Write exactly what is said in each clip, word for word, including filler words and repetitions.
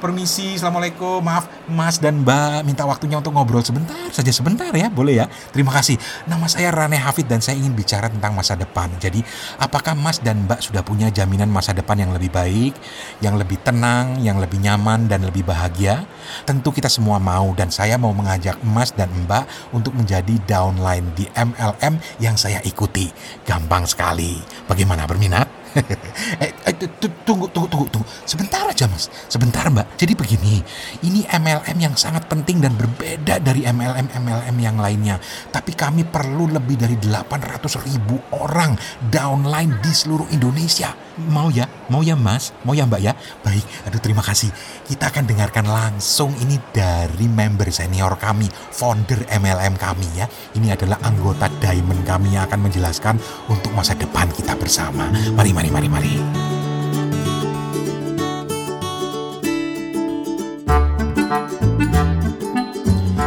permisi, assalamualaikum, maaf mas dan mbak, minta waktunya untuk ngobrol sebentar saja, sebentar ya, boleh ya, terima kasih, nama saya Rane Hafid dan saya ingin bicara tentang masa depan. Jadi apakah mas dan mbak sudah punya jaminan masa depan yang lebih baik, yang lebih tenang, yang lebih nyaman dan lebih bahagia? Tentu kita semua mau, dan saya mau mengajak mas dan mbak untuk menjadi downline di M L M yang saya ikuti. Gampang sekali, bagaimana, berminat? eh, eh, tunggu, tunggu, tunggu, tunggu. Sebentar aja mas, sebentar mbak. Jadi begini, ini M L M yang sangat penting dan berbeda dari M L M-M L M yang lainnya. Tapi kami perlu lebih dari delapan ratus ribu orang downline di seluruh Indonesia. Mau ya, mau ya mas, mau ya mbak ya. Baik, aduh terima kasih. Kita akan dengarkan langsung ini dari member senior kami, founder M L M kami ya. Ini adalah anggota Diamond kami yang akan menjelaskan untuk masa depan kita bersama. Mari, mari, mari, mari.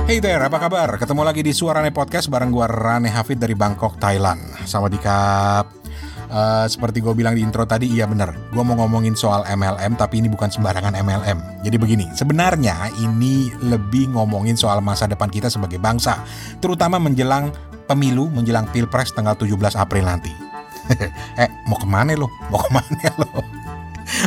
Hey there, apa kabar? Ketemu lagi di Suarane Podcast bareng gua Rane Hafid dari Bangkok, Thailand. Sawadikap. Uh, seperti gue bilang di intro tadi, iya bener, gue mau ngomongin soal M L M, tapi ini bukan sembarangan M L M. Jadi begini, sebenarnya ini lebih ngomongin soal masa depan kita sebagai bangsa, terutama menjelang pemilu, menjelang pilpres tanggal tujuh belas April nanti. eh, mau kemana lo? Mau kemana lo?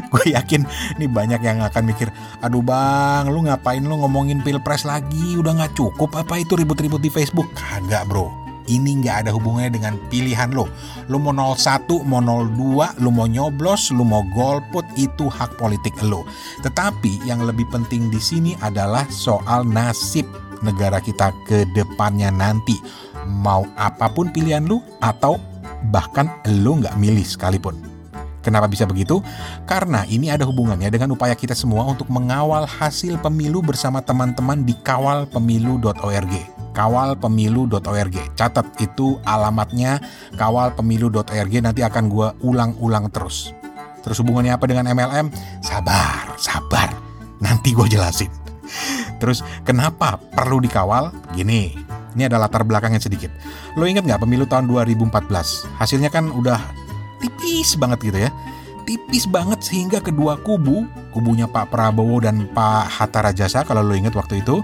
Gue yakin nih banyak yang akan mikir, aduh bang, lu ngapain lu ngomongin pilpres lagi, udah gak cukup apa itu ribut-ribut di Facebook? Kagak bro. Ini nggak ada hubungannya dengan pilihan lo. Lo mau nol satu, mau nol dua, lo mau nyoblos, lo mau golput, itu hak politik lo. Tetapi yang lebih penting di sini adalah soal nasib negara kita ke depannya nanti. Mau apapun pilihan lo, atau bahkan lo nggak milih sekalipun. Kenapa bisa begitu? Karena ini ada hubungannya dengan upaya kita semua untuk mengawal hasil pemilu bersama teman-teman di kawal pemilu dot org. kawal pemilu dot org. Catat itu alamatnya, kawal pemilu dot org, nanti akan gue ulang-ulang terus. Terus hubungannya apa dengan M L M? Sabar, sabar. Nanti gue jelasin. Terus kenapa perlu dikawal? Gini, ini ada latar belakangnya sedikit. Lo ingat nggak pemilu tahun dua ribu empat belas? Hasilnya kan udah tipis banget gitu ya, tipis banget sehingga kedua kubu, kubunya Pak Prabowo dan Pak Hatta Rajasa kalau lo ingat waktu itu,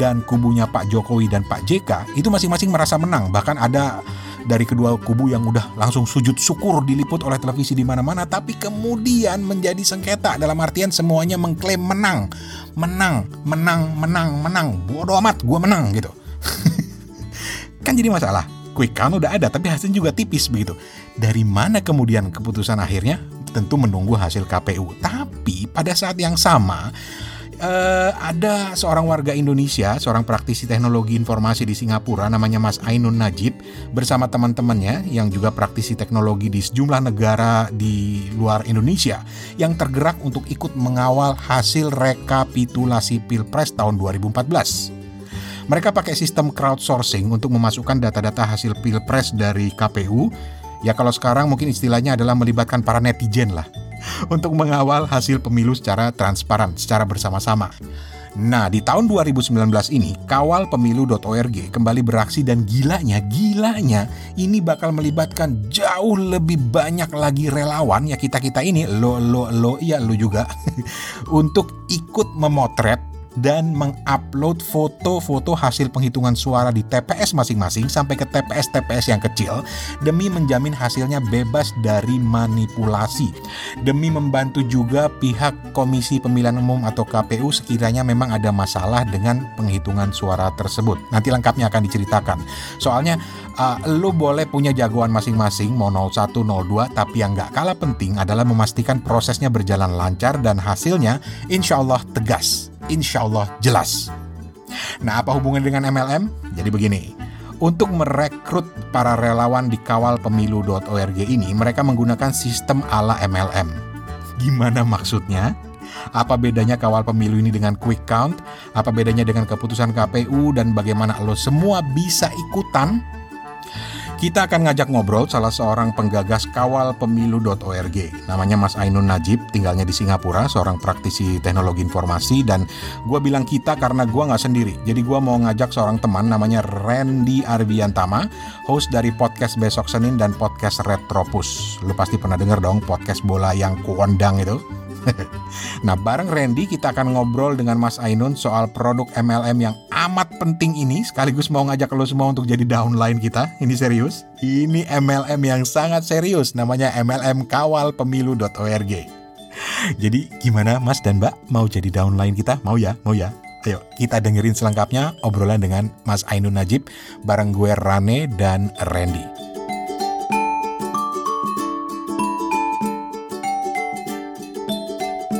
dan kubunya Pak Jokowi dan Pak J K, itu masing-masing merasa menang. Bahkan ada dari kedua kubu yang udah langsung sujud syukur diliput oleh televisi di mana-mana, tapi kemudian menjadi sengketa, dalam artian semuanya mengklaim menang, menang, menang, menang, menang, bodo amat gue menang gitu. Kan jadi masalah. Quick count udah ada, tapi hasilnya juga tipis begitu. Dari mana kemudian keputusan akhirnya? Tentu menunggu hasil K P U. Tapi pada saat yang sama, eh, ada seorang warga Indonesia, seorang praktisi teknologi informasi di Singapura, namanya Mas Ainun Najib, bersama teman-temannya yang juga praktisi teknologi di sejumlah negara di luar Indonesia, yang tergerak untuk ikut mengawal hasil rekapitulasi Pilpres tahun dua ribu empat belas. Mereka pakai sistem crowdsourcing untuk memasukkan data-data hasil pilpres dari K P U. Ya kalau sekarang mungkin istilahnya adalah melibatkan para netizen lah. Untuk mengawal hasil pemilu secara transparan, secara bersama-sama. Nah, di tahun dua ribu sembilan belas ini, kawal pemilu dot org kembali beraksi dan gilanya, gilanya ini bakal melibatkan jauh lebih banyak lagi relawan, ya kita-kita ini, lo, lo, lo, ya lo juga, untuk ikut memotret dan mengupload foto-foto hasil penghitungan suara di T P S masing-masing sampai ke T P S-T P S yang kecil, demi menjamin hasilnya bebas dari manipulasi, demi membantu juga pihak Komisi Pemilihan Umum atau K P U sekiranya memang ada masalah dengan penghitungan suara tersebut. Nanti lengkapnya akan diceritakan. Soalnya uh, lo boleh punya jagoan masing-masing, mau nol satu, nol dua, tapi yang gak kalah penting adalah memastikan prosesnya berjalan lancar dan hasilnya insya Allah tegas, insya Allah jelas. Nah, apa hubungannya dengan M L M? Jadi begini, untuk merekrut para relawan di kawal pemilu dot org ini, mereka menggunakan sistem ala M L M. Gimana maksudnya? Apa bedanya kawal pemilu ini dengan quick count? Apa bedanya dengan keputusan K P U? Dan bagaimana lo semua bisa ikutan? Kita akan ngajak ngobrol salah seorang penggagas kawal pemilu dot org. Namanya Mas Ainun Najib, tinggalnya di Singapura, seorang praktisi teknologi informasi. Dan gue bilang kita karena gue nggak sendiri. Jadi gue mau ngajak seorang teman namanya Randy Arbiantama, host dari podcast Besok Senin dan podcast Retropus. Lu pasti pernah dengar dong podcast bola yang kondang itu. Nah, bareng Randy kita akan ngobrol dengan Mas Ainun soal produk M L M yang amat penting ini, sekaligus mau ngajak lo semua untuk jadi downline kita. Ini serius. Ini M L M yang sangat serius, namanya M L M kawal pemilu dot org. Jadi gimana Mas dan Mbak, mau jadi downline kita? Mau ya? Mau ya? Ayo, kita dengerin selengkapnya obrolan dengan Mas Ainun Najib bareng gue Rane dan Randy.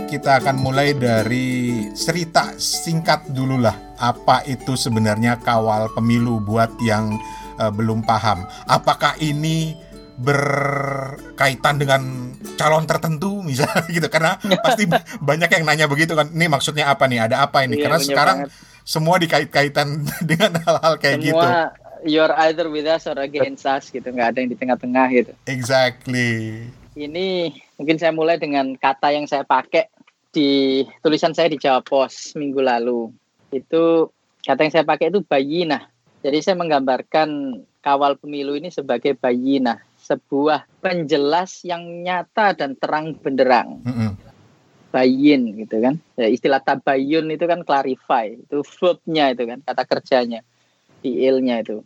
Kita akan mulai dari cerita singkat dululah. Apa itu sebenarnya kawal pemilu buat yang uh, belum paham? Apakah ini berkaitan dengan calon tertentu misalnya gitu, karena pasti banyak yang nanya begitu kan, ini maksudnya apa nih, ada apa ini? Iya, karena sekarang banget. Semua dikait-kaitan dengan hal-hal kayak semua, gitu you're either with us or against us gitu, nggak ada yang di tengah-tengah gitu. Exactly. Ini mungkin saya mulai dengan kata yang saya pakai di tulisan saya di Jawa Pos minggu lalu. Itu kata yang saya pakai itu bayinah. Jadi saya menggambarkan kawal pemilu ini sebagai bayinah, sebuah penjelas yang nyata dan terang benderang. Mm-hmm. Bayin gitu kan. Ya, istilah tabayun itu kan clarify, itu verb-nya itu kan, kata kerjanya, fiilnya itu.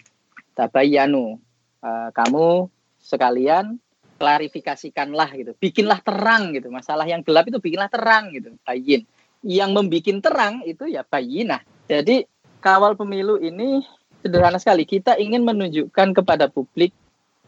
Tabayanu, uh, kamu sekalian klarifikasikanlah gitu, bikinlah terang gitu. Masalah yang gelap itu bikinlah terang gitu, bayin. Yang membikin terang itu ya bayinah. Jadi kawal pemilu ini sederhana sekali, kita ingin menunjukkan kepada publik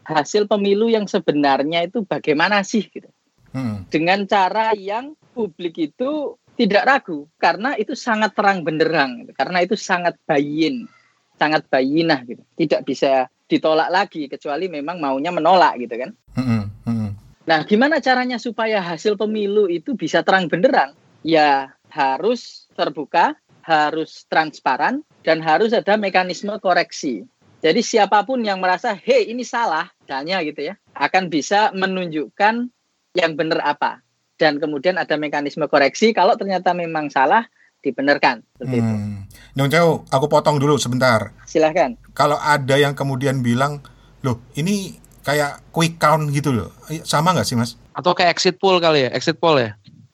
hasil pemilu yang sebenarnya itu bagaimana sih gitu. Hmm. Dengan cara yang publik itu tidak ragu, karena itu sangat terang benderang gitu. Karena itu sangat bayin, sangat bayinah gitu. Tidak bisa ditolak lagi kecuali memang maunya menolak gitu kan. Hmm. Hmm. Nah, gimana caranya supaya hasil pemilu itu bisa terang benderang? Ya harus terbuka, harus transparan, dan harus ada mekanisme koreksi. Jadi siapapun yang merasa, hei ini salah, misalnya gitu ya, akan bisa menunjukkan yang benar apa. Dan kemudian ada mekanisme koreksi, kalau ternyata memang salah, dibenarkan. Seperti itu. Nyong Ceo, aku potong dulu sebentar. Silahkan. Kalau ada yang kemudian bilang, loh ini kayak quick count gitu loh, sama nggak sih Mas? Atau kayak exit poll kali ya, exit poll ya?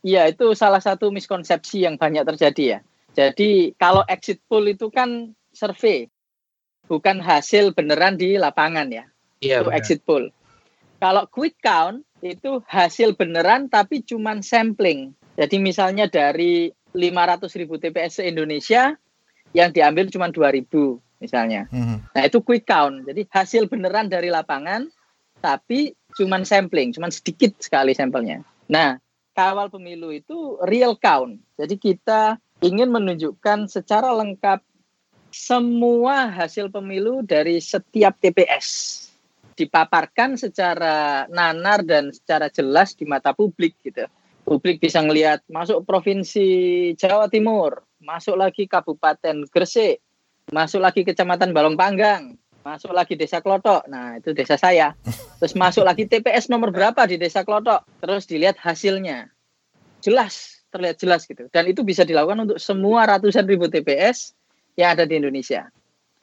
Iya, itu salah satu miskonsepsi yang banyak terjadi ya. Jadi kalau exit poll itu kan survei, bukan hasil beneran di lapangan ya. Iya, itu bener. Exit poll. Kalau quick count itu hasil beneran tapi cuman sampling. Jadi misalnya dari lima ratus ribu T P S se-Indonesia yang diambil cuman dua ribu misalnya. Mm-hmm. Nah itu quick count. Jadi hasil beneran dari lapangan tapi cuman sampling, cuman sedikit sekali sampelnya. Nah kawal pemilu itu real count. Jadi kita ingin menunjukkan secara lengkap semua hasil pemilu dari setiap T P S dipaparkan secara nanar dan secara jelas di mata publik gitu. Publik bisa ngelihat masuk provinsi Jawa Timur, masuk lagi Kabupaten Gresik, masuk lagi Kecamatan Balongpanggang, masuk lagi Desa Klotok. Nah, itu desa saya. Terus masuk lagi T P S nomor berapa di Desa Klotok. Terus dilihat hasilnya. Jelas, terlihat jelas gitu. Dan itu bisa dilakukan untuk semua ratusan ribu T P S yang ada di Indonesia.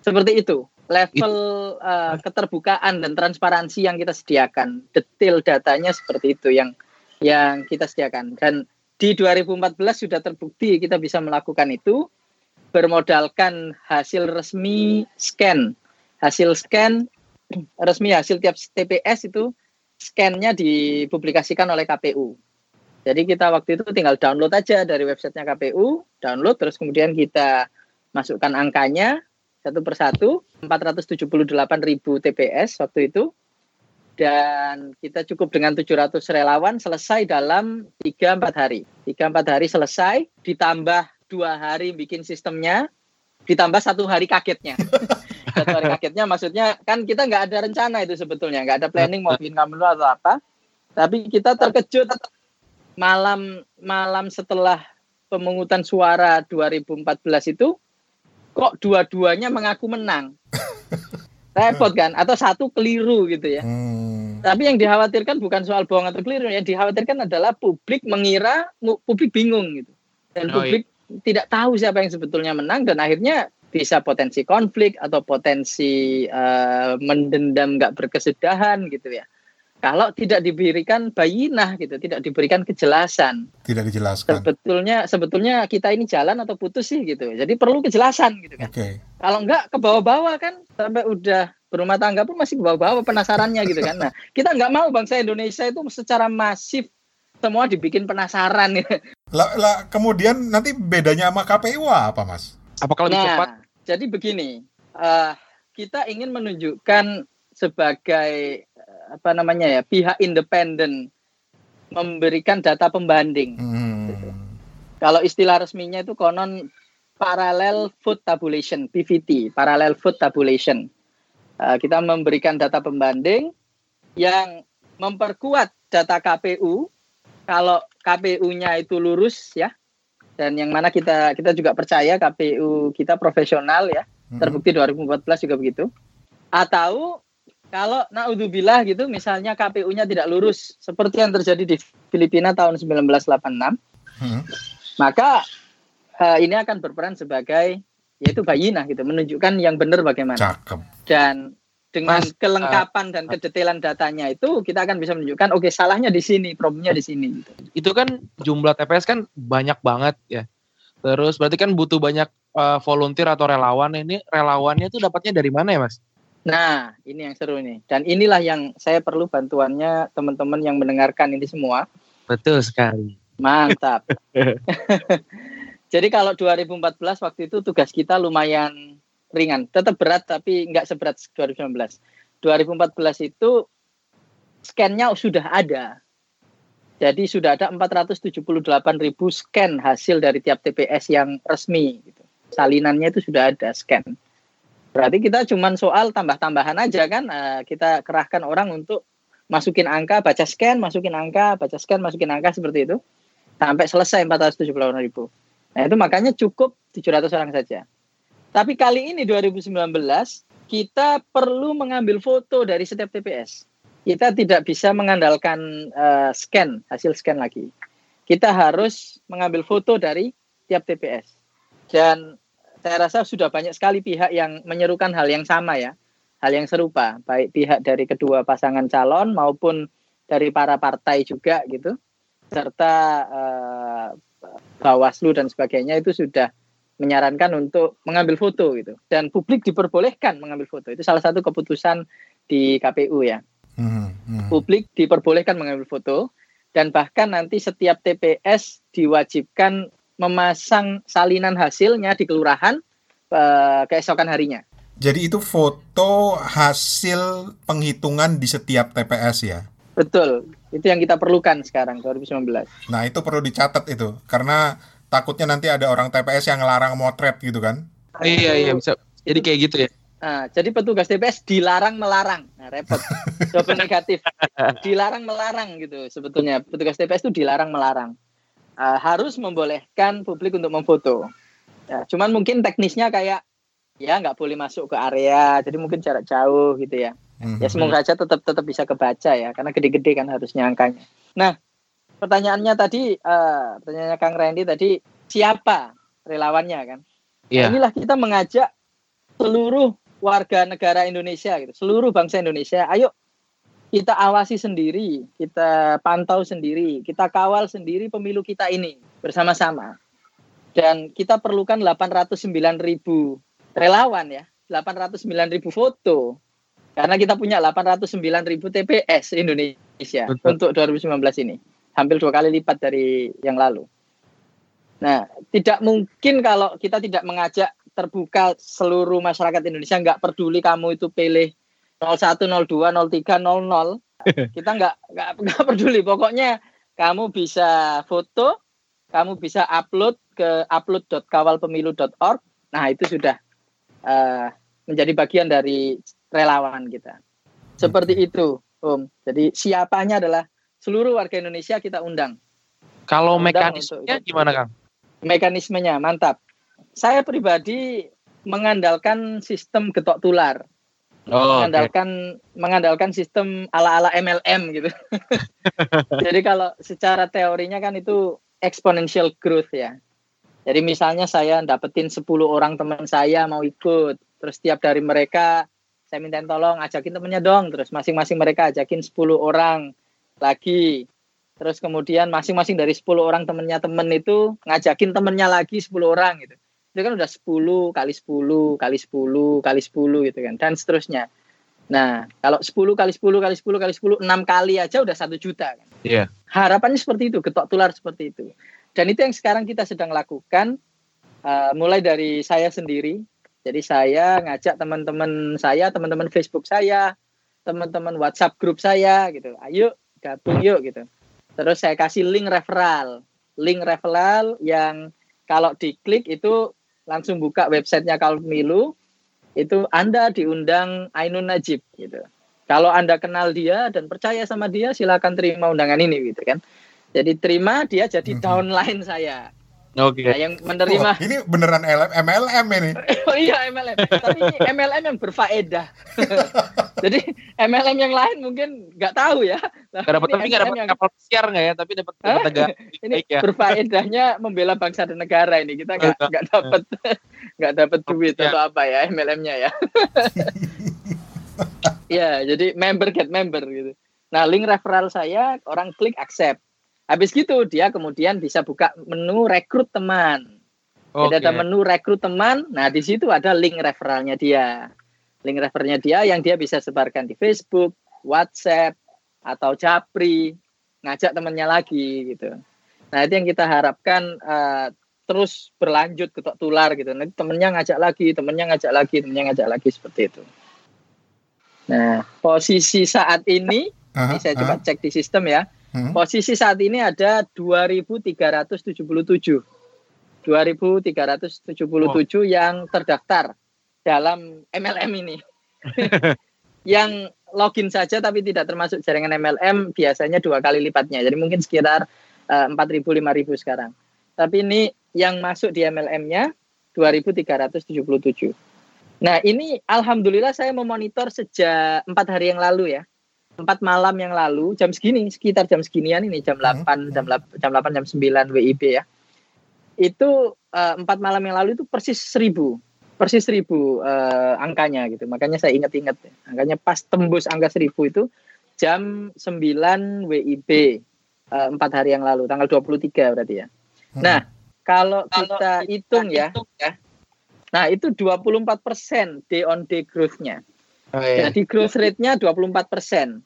Seperti itu, level uh, keterbukaan dan transparansi yang kita sediakan. Detail datanya seperti itu yang yang kita sediakan. Dan di dua ribu empat belas sudah terbukti kita bisa melakukan itu bermodalkan hasil resmi scan. Hasil scan resmi, hasil tiap T P S itu scan-nya dipublikasikan oleh K P U. Jadi kita waktu itu tinggal download aja dari websitenya K P U, download terus kemudian kita masukkan angkanya satu persatu, empat ratus tujuh puluh delapan ribu T P S waktu itu. Dan kita cukup dengan tujuh ratus relawan selesai dalam tiga sampai empat hari. tiga sampai empat hari selesai, ditambah dua hari bikin sistemnya, ditambah satu hari kagetnya. satu hari kagetnya maksudnya kan kita nggak ada rencana itu sebetulnya, nggak ada planning mau bikin kamu atau apa. Tapi kita terkejut malam malam setelah pemungutan suara dua ribu empat belas itu, kok dua-duanya mengaku menang. Repot kan? Atau satu keliru gitu ya. Hmm. Tapi yang dikhawatirkan bukan soal bohong atau keliru, yang dikhawatirkan adalah publik mengira, publik bingung gitu. Dan publik oh, iya. tidak tahu siapa yang sebetulnya menang, dan akhirnya bisa potensi konflik atau potensi uh, mendendam gak berkesudahan gitu ya. kalau tidak diberikan bayinah gitu, tidak diberikan kejelasan. Tidak dijelaskan. Sebetulnya sebetulnya kita ini jalan atau putus sih gitu. Jadi perlu kejelasan gitu kan. Okay. Kalau enggak ke bawah-bawah kan, sampai udah berumah tangga pun masih ke bawah-bawah penasarannya gitu kan. Nah, kita enggak mau bangsa Indonesia itu secara masif semua dibikin penasaran gitu. Lah, lah, kemudian nanti bedanya sama K P U apa, Mas? Apakah lebih nah, cepat? Jadi begini, uh, kita ingin menunjukkan sebagai apa namanya ya, pihak independen memberikan data pembanding. Hmm. Gitu. Kalau istilah resminya itu konon parallel vote tabulation, P V T, parallel vote tabulation. Uh, kita memberikan data pembanding yang memperkuat data K P U kalau K P U-nya itu lurus ya. Dan yang mana kita kita juga percaya K P U kita profesional ya. Hmm. Terbukti dua ribu empat belas juga begitu. Atau kalau naudzubillah gitu misalnya K P U-nya tidak lurus seperti yang terjadi di Filipina tahun sembilan belas delapan puluh enam, hmm. maka uh, ini akan berperan sebagai yaitu bayinah gitu, menunjukkan yang benar bagaimana. Cakep. Dan dengan Mas, kelengkapan uh, dan kedetailan datanya itu kita akan bisa menunjukkan oke okay, salahnya di sini, problemnya di sini. Gitu. Itu kan jumlah T P S kan banyak banget ya. Terus berarti kan butuh banyak uh, volunteer atau relawan. Ini relawannya tuh dapatnya dari mana ya, Mas? Nah, ini yang seru nih. Dan inilah yang saya perlu bantuannya teman-teman yang mendengarkan ini semua. Betul sekali. Mantap. Jadi kalau dua ribu empat belas waktu itu tugas kita lumayan ringan. Tetap berat tapi nggak seberat dua ribu sembilan belas. dua ribu empat belas itu scan-nya sudah ada. Jadi sudah ada empat ratus tujuh puluh delapan ribu scan hasil dari tiap T P S yang resmi. Salinannya itu sudah ada scan. Berarti kita cuma soal tambah-tambahan aja kan, kita kerahkan orang untuk masukin angka, baca scan, masukin angka, baca scan, masukin angka seperti itu. Sampai selesai empat ratus tujuh puluh ribu. Nah itu makanya cukup tujuh ratus orang saja. Tapi kali ini dua ribu sembilan belas, kita perlu mengambil foto dari setiap T P S. Kita tidak bisa mengandalkan uh, scan, hasil scan lagi. Kita harus mengambil foto dari tiap T P S. Dan saya rasa sudah banyak sekali pihak yang menyerukan hal yang sama ya, hal yang serupa, baik pihak dari kedua pasangan calon maupun dari para partai juga gitu, serta eh, Bawaslu dan sebagainya itu sudah menyarankan untuk mengambil foto gitu, dan publik diperbolehkan mengambil foto. Itu salah satu keputusan di K P U ya, hmm, hmm. publik diperbolehkan mengambil foto, dan bahkan nanti setiap T P S diwajibkan memasang salinan hasilnya di kelurahan uh, keesokan harinya. Jadi itu foto hasil penghitungan di setiap T P S ya? Betul, itu yang kita perlukan sekarang dua ribu sembilan belas. Nah itu perlu dicatat itu, karena takutnya nanti ada orang T P S yang ngelarang motret gitu kan? Iya iya bisa, jadi kayak gitu ya? Nah, jadi petugas T P S dilarang melarang, nah, repot, jawaban negatif. Dilarang melarang gitu sebetulnya, petugas T P S itu dilarang melarang. Uh, harus membolehkan publik untuk memfoto. Ya, cuman mungkin teknisnya kayak ya nggak boleh masuk ke area, jadi mungkin jarak jauh gitu ya. Mm-hmm. Ya semoga aja tetap tetap bisa kebaca ya, karena gede-gede kan harusnya angkanya. Nah, pertanyaannya tadi, uh, pertanyaannya Kang Randy tadi, siapa relawannya kan? Yeah. Nah, inilah kita mengajak seluruh warga negara Indonesia, gitu, seluruh bangsa Indonesia, ayo. Kita awasi sendiri, kita pantau sendiri, kita kawal sendiri pemilu kita ini bersama-sama. Dan kita perlukan delapan ratus sembilan ribu relawan ya, delapan ratus sembilan ribu foto. Karena kita punya delapan ratus sembilan ribu T P S Indonesia. Betul. Untuk dua ribu sembilan belas ini. Hampir dua kali lipat dari yang lalu. Nah, tidak mungkin kalau kita tidak mengajak terbuka seluruh masyarakat Indonesia, nggak peduli kamu itu pilih nol satu, nol dua, nol tiga, nol nol. Kita nggak nggak nggak peduli, pokoknya kamu bisa foto, kamu bisa upload ke upload dot kawal pemilu dot org. Nah itu sudah uh, menjadi bagian dari relawan kita. Seperti itu, Om. Jadi siapanya adalah seluruh warga Indonesia kita undang. Kalau undang mekanismenya gimana, Kang? Mekanismenya mantap. Saya pribadi mengandalkan sistem getok tular. Oh, mengandalkan okay. mengandalkan sistem ala-ala M L M gitu. Jadi kalau secara teorinya kan itu exponential growth ya. Jadi misalnya saya dapetin sepuluh orang teman saya mau ikut, terus tiap dari mereka saya mintain tolong ajakin temennya dong, terus masing-masing mereka ajakin sepuluh orang lagi, terus kemudian masing-masing dari sepuluh orang temennya temen itu ngajakin temennya lagi sepuluh orang gitu. Itu kan udah sepuluh kali sepuluh kali sepuluh kali sepuluh gitu kan, dan seterusnya. Nah, kalau sepuluh kali sepuluh kali sepuluh kali sepuluh, enam kali aja udah satu juta kan. Iya. Yeah. Harapannya seperti itu, getok tular seperti itu. Dan itu yang sekarang kita sedang lakukan, uh, mulai dari saya sendiri. Jadi saya ngajak teman-teman saya, teman-teman Facebook saya, teman-teman WhatsApp grup saya gitu. Ayo gabung yuk gitu. Terus saya kasih link referral. Link referral yang kalau diklik itu langsung buka websitenya Kawalpemilu. Itu Anda diundang Ainun Najib gitu. Kalau Anda kenal dia dan percaya sama dia, silakan terima undangan ini gitu kan. Jadi terima dia jadi mm-hmm. downline saya. Oke. Okay. Nah, yang menerima oh, ini beneran M L M ini. Oh iya M L M. Tapi ini M L M yang berfaedah. Jadi M L M yang lain mungkin nggak tahu ya. Gak dapat, tapi nggak dapat yang... kapal pesiar nggak ya? Tapi dapat tenaga. Ini ya. Berfaedahnya membela bangsa dan negara ini, kita nggak nggak dapat nggak dapat duit ya. Atau apa ya M L M-nya ya. Ya jadi member get member gitu. Nah link referral saya orang klik accept. Habis gitu dia kemudian bisa buka menu rekrut teman. Okay. Ada menu rekrut teman. Nah di situ ada link referralnya dia. Link referralnya dia yang dia bisa sebarkan di Facebook, WhatsApp, atau Japri, ngajak temannya lagi gitu. Nah itu yang kita harapkan uh, terus berlanjut ketok tular gitu. Nanti temannya ngajak lagi, temannya ngajak lagi, temannya ngajak lagi seperti itu. Nah posisi saat ini, uh-huh, ini saya coba uh-huh. cek di sistem ya. Posisi saat ini ada dua ribu tiga ratus tujuh puluh tujuh. dua ribu tiga ratus tujuh puluh tujuh oh. yang terdaftar dalam M L M ini. Yang login saja tapi tidak termasuk jaringan M L M biasanya dua kali lipatnya. Jadi mungkin sekitar uh, empat ribu sampai lima ribu sekarang. Tapi ini yang masuk di M L M-nya dua ribu tiga ratus tujuh puluh tujuh. Nah, ini alhamdulillah saya memonitor sejak empat hari yang lalu ya. Empat malam yang lalu, jam segini, sekitar jam seginian ini, jam delapan, jam delapan, jam sembilan W I B ya. Itu uh, empat malam yang lalu itu persis seribu, persis seribu uh, angkanya gitu. Makanya saya ingat-ingat, angkanya pas tembus angka seribu itu jam sembilan W I B uh, empat hari yang lalu, tanggal dua puluh tiga berarti ya. Hmm. Nah, kalau, kalau kita hitung ya, ya, nah itu dua puluh empat persen day on day growth-nya. Oh, iya. Jadi growth rate-nya dua puluh empat persen,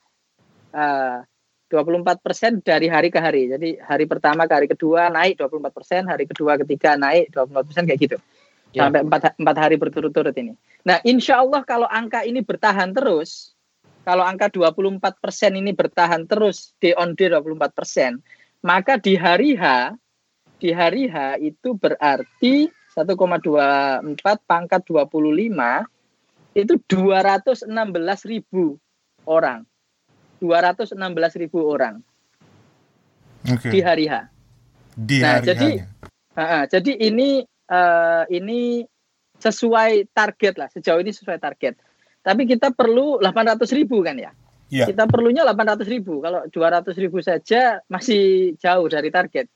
uh, dua puluh empat persen dari hari ke hari. Jadi hari pertama ke hari kedua naik dua puluh empat persen, hari kedua ketiga naik dua puluh empat persen kayak gitu. Ya. Sampai empat hari berturut-turut ini. Nah insya Allah kalau angka ini bertahan terus, kalau angka dua puluh empat persen ini bertahan terus, day on day dua puluh empat persen, maka di hari H, di hari H itu berarti satu koma dua empat pangkat dua puluh lima itu dua ratus enam belas ribu orang. dua ratus enam belas ribu orang. Okay. Di hari H. Di nah, hari jadi, uh, jadi ini uh, ini sesuai target lah. Sejauh ini sesuai target. Tapi kita perlu delapan ratus ribu kan ya? Yeah. Kita perlunya delapan ratus ribu. Kalau dua ratus ribu saja masih jauh dari target.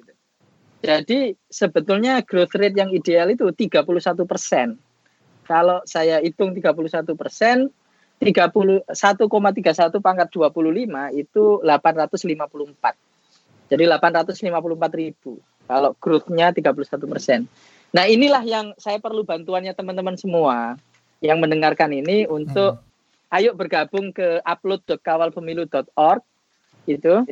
Jadi sebetulnya growth rate yang ideal itu tiga puluh satu persen. Kalau saya hitung tiga puluh satu persen, tiga puluh satu koma tiga satu pangkat dua puluh lima itu delapan ratus lima puluh empat. Jadi delapan ratus lima puluh empat ribu kalau growth-nya tiga puluh satu persen. Nah inilah yang saya perlu bantuannya teman-teman semua yang mendengarkan ini untuk hmm. ayo bergabung ke upload dot kawalpemilu dot org itu.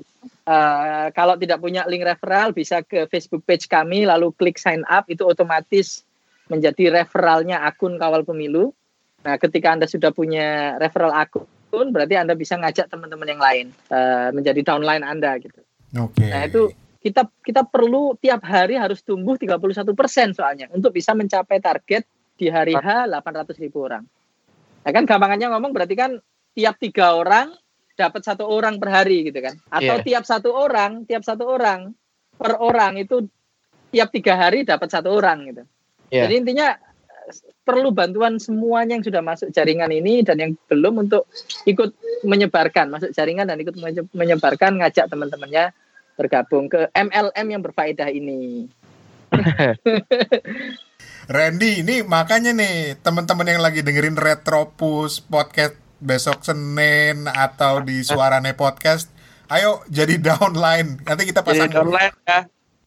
Uh, kalau tidak punya link referral bisa ke Facebook page kami lalu klik sign up, itu otomatis menjadi referralnya akun Kawal Pemilu. Nah, ketika Anda sudah punya referral akun, berarti Anda bisa ngajak teman-teman yang lain uh, menjadi downline Anda gitu. Oke. Okay. Nah, itu kita kita perlu tiap hari harus tumbuh tiga puluh satu persen soalnya untuk bisa mencapai target di hari H delapan ratus ribu orang. Nah, kan gampangannya ngomong berarti kan tiap tiga orang dapat satu orang per hari gitu kan. Atau yeah. tiap satu orang, tiap satu orang per orang itu tiap tiga hari dapat satu orang gitu. Yeah. Jadi intinya perlu bantuan semuanya yang sudah masuk jaringan ini dan yang belum untuk ikut menyebarkan, masuk jaringan dan ikut menyebarkan, ngajak teman-temannya bergabung ke M L M yang berfaedah ini. Randy, ini makanya nih teman-teman yang lagi dengerin Retropus Podcast Besok Senin atau di Suarane Podcast, ayo jadi downline. Nanti kita pasang jadi downline ya.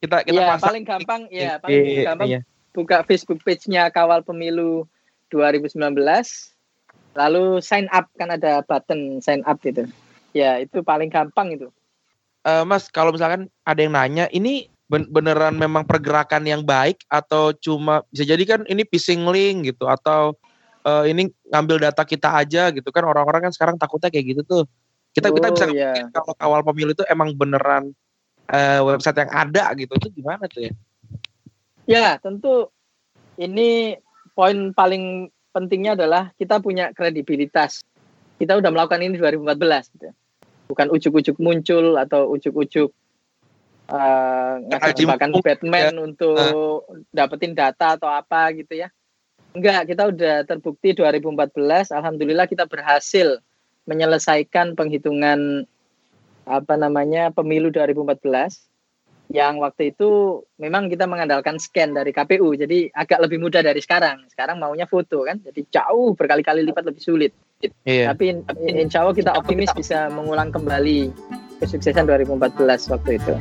Kita kita ya, pasang. Paling gampang ya, paling e, gampang iya. Buka Facebook page-nya Kawal Pemilu dua ribu sembilan belas. Lalu sign up, kan ada button sign up gitu. Ya, itu paling gampang itu. Uh, mas, kalau misalkan ada yang nanya, ini beneran memang pergerakan yang baik atau cuma bisa jadi kan ini phishing link gitu, atau uh, ini ngambil data kita aja gitu kan, orang-orang kan sekarang takutnya kayak gitu tuh. Kita oh, kita bisa yeah. Kalau Kawal Pemilu itu emang beneran uh, website yang ada gitu, itu gimana tuh ya? Ya, tentu ini poin paling pentingnya adalah kita punya kredibilitas. Kita udah melakukan ini dua ribu empat belas gitu. Bukan ujuk-ujuk muncul atau ujuk-ujuk uh, ngasih-ngasihkan Batman ya. Untuk uh. dapetin data atau apa gitu ya. Enggak, kita udah terbukti dua ribu empat belas, alhamdulillah kita berhasil menyelesaikan penghitungan apa namanya pemilu dua ribu empat belas yang waktu itu memang kita mengandalkan scan dari K P U. Jadi agak lebih mudah dari sekarang. Sekarang maunya foto kan. Jadi jauh berkali-kali lipat lebih sulit. Iya. Tapi in, in, insya Allah kita optimis bisa mengulang kembali kesuksesan dua ribu empat belas waktu itu.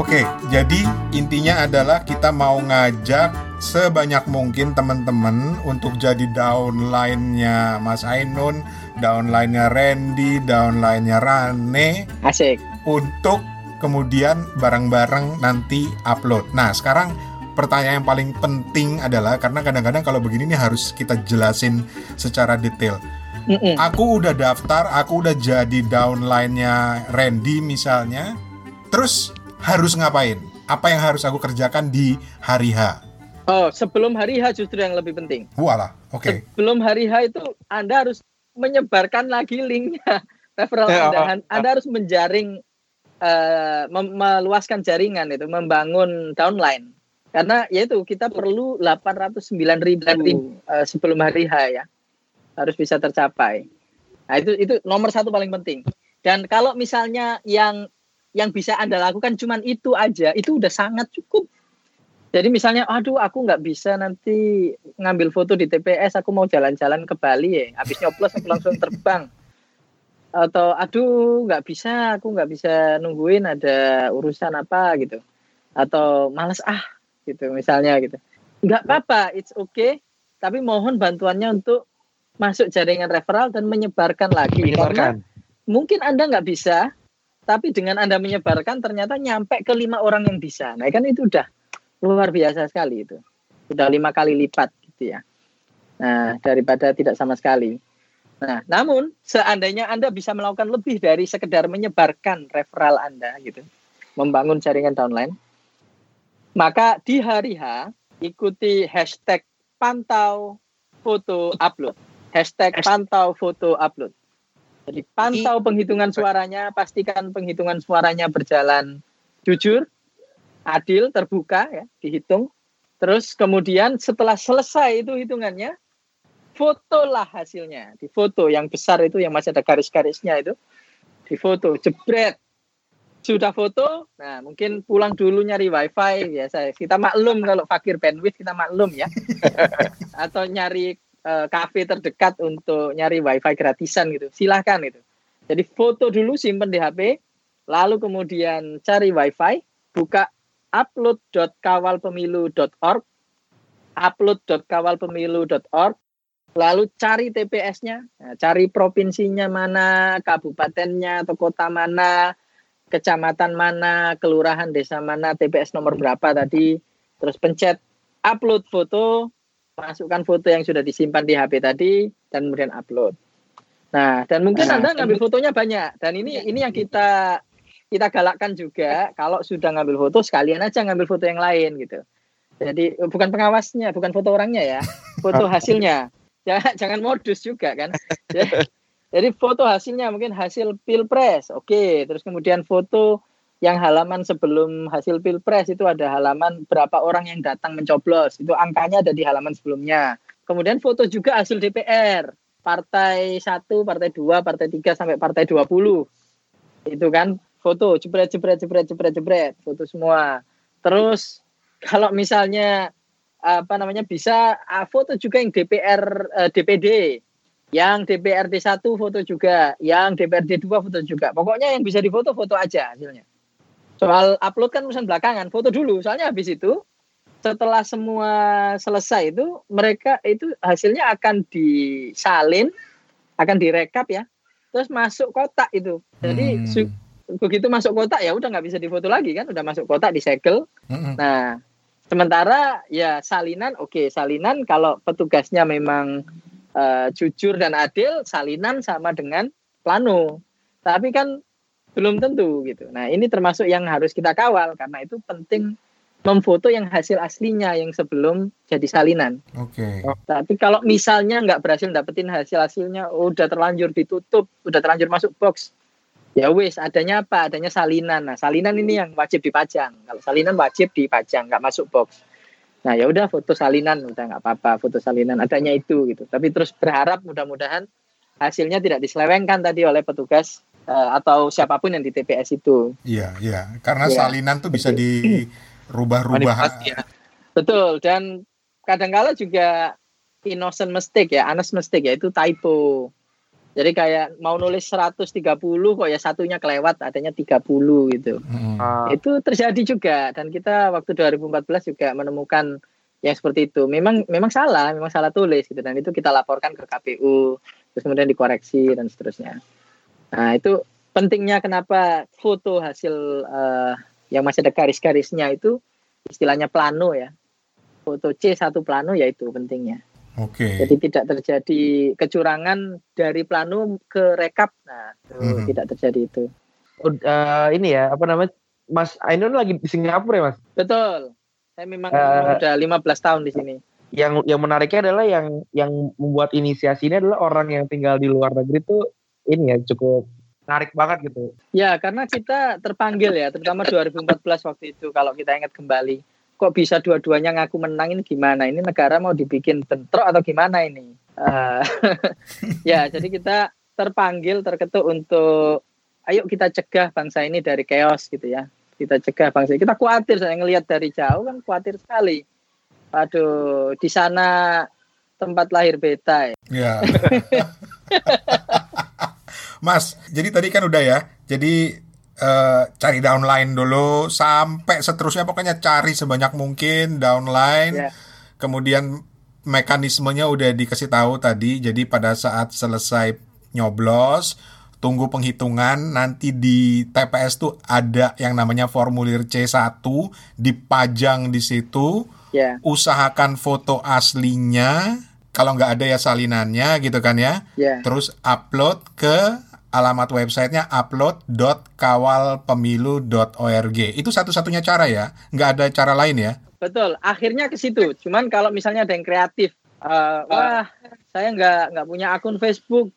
Oke, jadi intinya adalah kita mau ngajak sebanyak mungkin teman-teman untuk jadi downline-nya Mas Ainun, downline-nya Randy, downline-nya Rane. Asik. Untuk kemudian bareng-bareng nanti upload. Nah, sekarang pertanyaan yang paling penting adalah, karena kadang-kadang kalau begini nih harus kita jelasin secara detail. Mm-mm. Aku udah daftar, aku udah jadi downline-nya Randy misalnya. Terus harus ngapain? Apa yang harus aku kerjakan di hari H? Oh, sebelum hari H justru yang lebih penting. Walah, oke. Okay. Sebelum hari H itu Anda harus menyebarkan lagi linknya. Referral eh, Anda. Oh, oh. Anda harus menjaring, Uh, mem- meluaskan jaringan itu, membangun downline. Karena yaitu kita perlu delapan ratus sembilan ribu uh, sebelum hari H ya, harus bisa tercapai. Nah itu itu nomor satu paling penting. Dan kalau misalnya yang yang bisa Anda lakukan cuman itu aja, itu udah sangat cukup. Jadi misalnya, aduh aku nggak bisa nanti ngambil foto di T P S, aku mau jalan-jalan ke Bali ya, habis nyoblos aku langsung terbang. Atau aduh nggak bisa, aku nggak bisa nungguin ada urusan apa gitu, atau malas ah gitu misalnya gitu, nggak apa-apa, it's okay, tapi mohon bantuannya untuk masuk jaringan referral dan menyebarkan lagi. Menyebarkan. Karena mungkin Anda nggak bisa, tapi dengan Anda menyebarkan ternyata nyampe ke lima orang yang bisa. Nah kan itu udah luar biasa sekali itu, udah lima kali lipat gitu ya. Nah daripada tidak sama sekali. Nah, namun seandainya Anda bisa melakukan lebih dari sekedar menyebarkan referral Anda gitu, membangun jaringan downline, maka di hari H ikuti hashtag pantau foto upload. Hashtag pantau foto upload. Jadi pantau penghitungan suaranya, pastikan penghitungan suaranya berjalan jujur, adil, terbuka ya, dihitung. Terus kemudian setelah selesai itu hitungannya, fotolah hasilnya. Di foto yang besar itu yang masih ada garis-garisnya itu. Di foto jebret. Sudah foto, nah mungkin pulang dulu nyari wifi biasa. Kita maklum kalau fakir bandwidth, kita maklum ya. Atau nyari uh, kafe terdekat untuk nyari wifi gratisan gitu. Silahkan gitu. Jadi foto dulu simpen di H P, lalu kemudian cari wifi, buka upload dot kawal pemilu dot org, upload dot kawal pemilu dot org. Lalu cari T P S-nya, nah, cari provinsinya mana, kabupatennya atau kota mana, kecamatan mana, kelurahan desa mana, T P S nomor berapa tadi. Terus pencet upload foto, masukkan foto yang sudah disimpan di H P tadi, dan kemudian upload. Nah, dan mungkin nah, Anda ngambil fotonya banyak. Dan ini ini yang kita kita galakkan juga, kalau sudah ngambil foto, sekalian aja ngambil foto yang lain gitu. Jadi bukan pengawasnya, bukan foto orangnya ya, foto hasilnya. Jangan, jangan modus juga kan. Jadi foto hasilnya mungkin hasil pilpres, oke. Terus kemudian foto yang halaman sebelum hasil pilpres itu ada halaman berapa orang yang datang mencoblos, itu angkanya ada di halaman sebelumnya. Kemudian foto juga hasil D P R, partai satu, partai dua, partai tiga sampai partai dua puluh. Itu kan foto jebret jebret jebret jebret jebret foto semua. Terus kalau misalnya apa namanya bisa foto juga yang D P R eh, D P D, yang D P R D satu foto juga, yang D P R D dua foto juga. Pokoknya yang bisa difoto-foto aja hasilnya. Soal upload kan urusan belakangan, foto dulu. Soalnya habis itu setelah semua selesai itu mereka itu hasilnya akan disalin, akan direkap ya, terus masuk kotak itu. Jadi hmm. begitu masuk kotak ya udah nggak bisa difoto lagi kan, udah masuk kotak disegel. Hmm. Nah sementara ya salinan, oke okay, salinan kalau petugasnya memang uh, jujur dan adil, salinan sama dengan plano. Tapi kan belum tentu gitu. Nah ini termasuk yang harus kita kawal karena itu penting. Memfoto yang hasil aslinya yang sebelum jadi salinan. Oke. Okay. Tapi kalau misalnya nggak berhasil dapetin hasil hasilnya, oh, udah terlanjur ditutup, udah terlanjur masuk box, ya wes adanya apa? Adanya salinan. Nah salinan ini yang wajib dipajang. Kalau salinan wajib dipajang, nggak masuk box. Nah ya udah foto salinan, udah nggak apa-apa foto salinan. Adanya itu gitu. Tapi terus berharap mudah-mudahan hasilnya tidak diselewengkan tadi oleh petugas uh, atau siapapun yang di T P S itu. Iya iya. Karena ya. Salinan tuh bisa di rubah-rubahan. Ya. Betul, dan kadang-kala juga innocent mistake ya, honest mistake ya, itu typo. Jadi kayak mau nulis seratus tiga puluh kok ya satunya kelewat, adanya tiga puluh gitu. Hmm. Itu terjadi juga dan kita waktu dua ribu empat belas juga menemukan yang seperti itu. Memang memang salah, memang salah tulis gitu dan itu kita laporkan ke K P U, terus kemudian dikoreksi dan seterusnya. Nah, itu pentingnya kenapa foto hasil uh, yang masih ada garis-garisnya itu istilahnya plano ya. Foto C satu plano yaitu pentingnya. Oke. Okay. Jadi tidak terjadi kecurangan dari plano ke rekap. Nah, itu hmm. tidak terjadi itu. Uh, ini ya, apa namanya? Mas Ainun lagi di Singapura ya, Mas? Betul. Saya memang uh, udah lima belas tahun di sini. Yang yang menariknya adalah yang yang membuat inisiasi ini adalah orang yang tinggal di luar negeri itu ini ya cukup menarik banget gitu. Ya, karena kita terpanggil ya, terutama dua ribu empat belas waktu itu kalau kita ingat kembali. Kok bisa dua-duanya ngaku menang ini gimana? Ini negara mau dibikin bentrok atau gimana ini? Uh, ya, jadi kita terpanggil, terketuk untuk ayo kita cegah bangsa ini dari chaos gitu ya. Kita cegah bangsa ini. Kita khawatir, saya ngelihat dari jauh kan khawatir sekali. Aduh, di sana tempat lahir beta ya. Ya. Mas, jadi tadi kan udah ya. Jadi uh, cari downline dulu sampai seterusnya, pokoknya cari sebanyak mungkin downline. Yeah. Kemudian mekanismenya udah dikasih tahu tadi. Jadi pada saat selesai nyoblos, tunggu penghitungan, nanti di T P S tuh ada yang namanya formulir C satu dipajang di situ. Yeah. Usahakan foto aslinya. Kalau nggak ada ya salinannya gitu kan ya. Yeah. Terus upload ke alamat websitenya upload dot kawal pemilu dot org. Itu satu-satunya cara ya, nggak ada cara lain ya. Betul, akhirnya ke situ. Cuman kalau misalnya ada yang kreatif, uh, wah saya nggak nggak punya akun Facebook,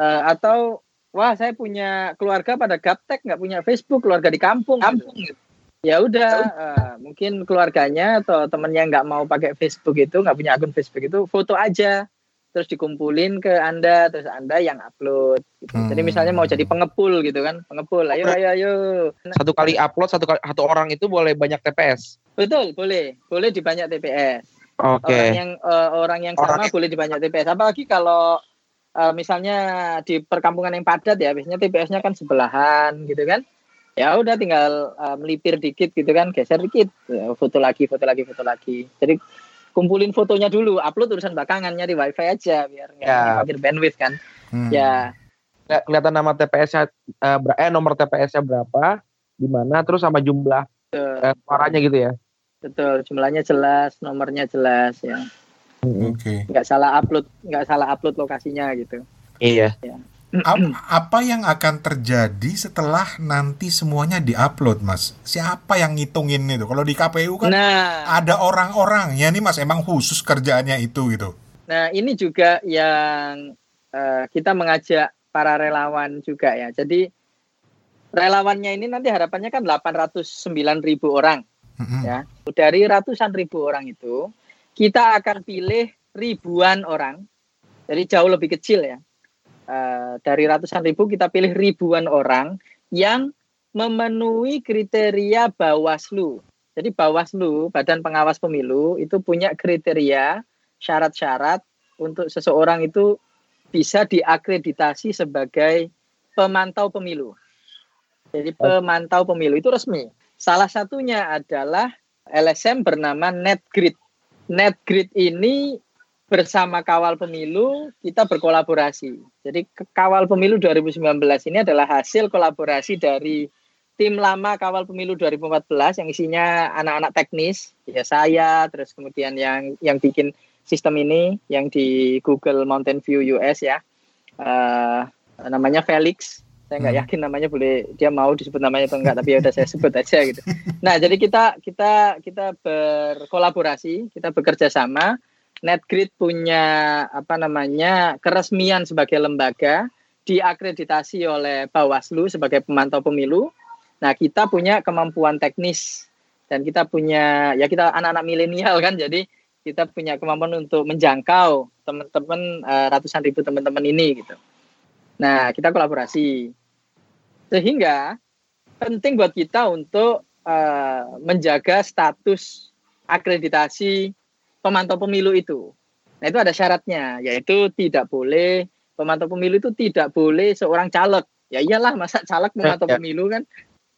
uh, atau wah saya punya keluarga pada gaptek nggak punya Facebook, keluarga di kampung. Kampung. Gitu. Ya udah, uh, mungkin keluarganya atau temennya nggak mau pakai Facebook itu, nggak punya akun Facebook itu, foto aja. Terus dikumpulin ke Anda, terus Anda yang upload. Gitu. Hmm. Jadi misalnya mau jadi pengepul gitu kan, pengepul, ayo, ayo, ayo. Satu kali upload, satu kali, satu orang itu boleh banyak T P S? Betul, boleh. Boleh di banyak T P S. Oke. Okay. Orang yang uh, orang yang sama orang... boleh di banyak T P S. Apalagi kalau uh, misalnya di perkampungan yang padat ya, biasanya T P S-nya kan sebelahan gitu kan. Ya udah tinggal uh, melipir dikit gitu kan, geser dikit. Ya, foto lagi, foto lagi, foto lagi. Jadi kumpulin fotonya dulu, upload urusan belakangan, nyari wifi aja biar nggak ya. Pakai bandwidth kan. Hmm. Ya kelihatan nama T P S-nya, eh nomor T P S-nya berapa, di mana, terus sama jumlah eh, suaranya gitu ya. Betul, jumlahnya jelas, nomornya jelas ya. Hmm. Oke. Okay. Nggak salah upload, nggak salah upload lokasinya gitu. Iya. Ya. Apa yang akan terjadi setelah nanti semuanya diupload, Mas? Siapa yang ngitungin itu? Kalau di K P U kan nah, ada orang-orangnya nih, Mas. Emang khusus kerjaannya itu gitu. Nah, ini juga yang uh, kita mengajak para relawan juga ya. Jadi relawannya ini nanti harapannya kan delapan ratus sembilan ribu orang. Mm-hmm. Ya. Dari ratusan ribu orang itu, kita akan pilih ribuan orang Jadi jauh lebih kecil ya. Uh, dari ratusan ribu kita pilih ribuan orang yang memenuhi kriteria Bawaslu. Jadi Bawaslu, Badan Pengawas Pemilu, itu punya kriteria, syarat-syarat untuk seseorang itu bisa diakreditasi sebagai pemantau pemilu. Jadi pemantau pemilu itu resmi. Salah satunya adalah L S M bernama NetGrid. NetGrid ini bersama Kawal Pemilu kita berkolaborasi. Jadi Kawal Pemilu dua ribu sembilan belas ini adalah hasil kolaborasi dari tim lama Kawal Pemilu dua ribu empat belas yang isinya anak-anak teknis, ya saya, terus kemudian yang yang bikin sistem ini yang di Google Mountain View U S ya. Uh, namanya Felix. Saya nggak yakin namanya, boleh dia mau disebut namanya atau enggak, tapi ya udah saya sebut aja gitu. Nah, jadi kita kita kita berkolaborasi, kita bekerja sama. NetGrid punya apa namanya keresmian sebagai lembaga, diakreditasi oleh Bawaslu sebagai pemantau pemilu. Nah, kita punya kemampuan teknis dan kita punya, ya kita anak-anak milenial kan, jadi kita punya kemampuan untuk menjangkau teman-teman, ratusan ribu teman-teman ini gitu. Nah, kita kolaborasi. Sehingga penting buat kita untuk uh, menjaga status akreditasi pemantau pemilu itu. Nah, itu ada syaratnya, yaitu tidak boleh, pemantau pemilu itu tidak boleh seorang caleg. Ya iyalah, masa caleg memantau pemilu kan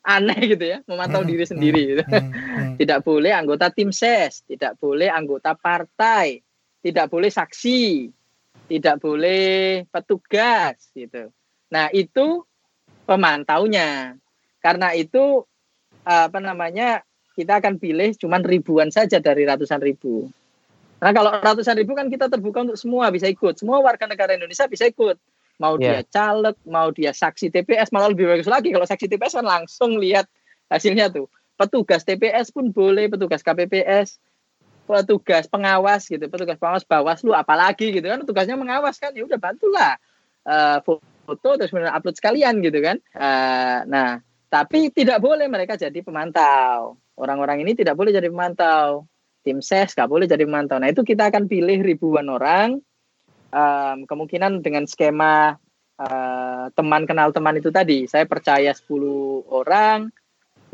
aneh gitu ya, memantau diri sendiri gitu. Tidak boleh anggota tim ses, tidak boleh anggota partai, tidak boleh saksi, tidak boleh petugas gitu. Nah, itu pemantaunya. Karena itu apa namanya kita akan pilih cuman ribuan saja dari ratusan ribu. Nah, kalau ratusan ribu kan kita terbuka untuk semua bisa ikut. Semua warga negara Indonesia bisa ikut. Mau yeah. dia caleg, mau dia saksi T P S, malah lebih bagus lagi kalau saksi T P S kan langsung lihat hasilnya tuh. Petugas T P S pun boleh, petugas K P P S, petugas pengawas gitu, petugas pengawas Bawaslu apalagi gitu kan, tugasnya mengawas kan, ya udah bantulah uh, foto terus kemudian upload sekalian gitu kan. Uh, nah, tapi tidak boleh mereka jadi pemantau. Orang-orang ini tidak boleh jadi pemantau. Tim ses nggak boleh jadi pemantau. Nah, itu kita akan pilih ribuan orang. Um, kemungkinan dengan skema uh, teman kenal teman itu tadi, saya percaya sepuluh orang.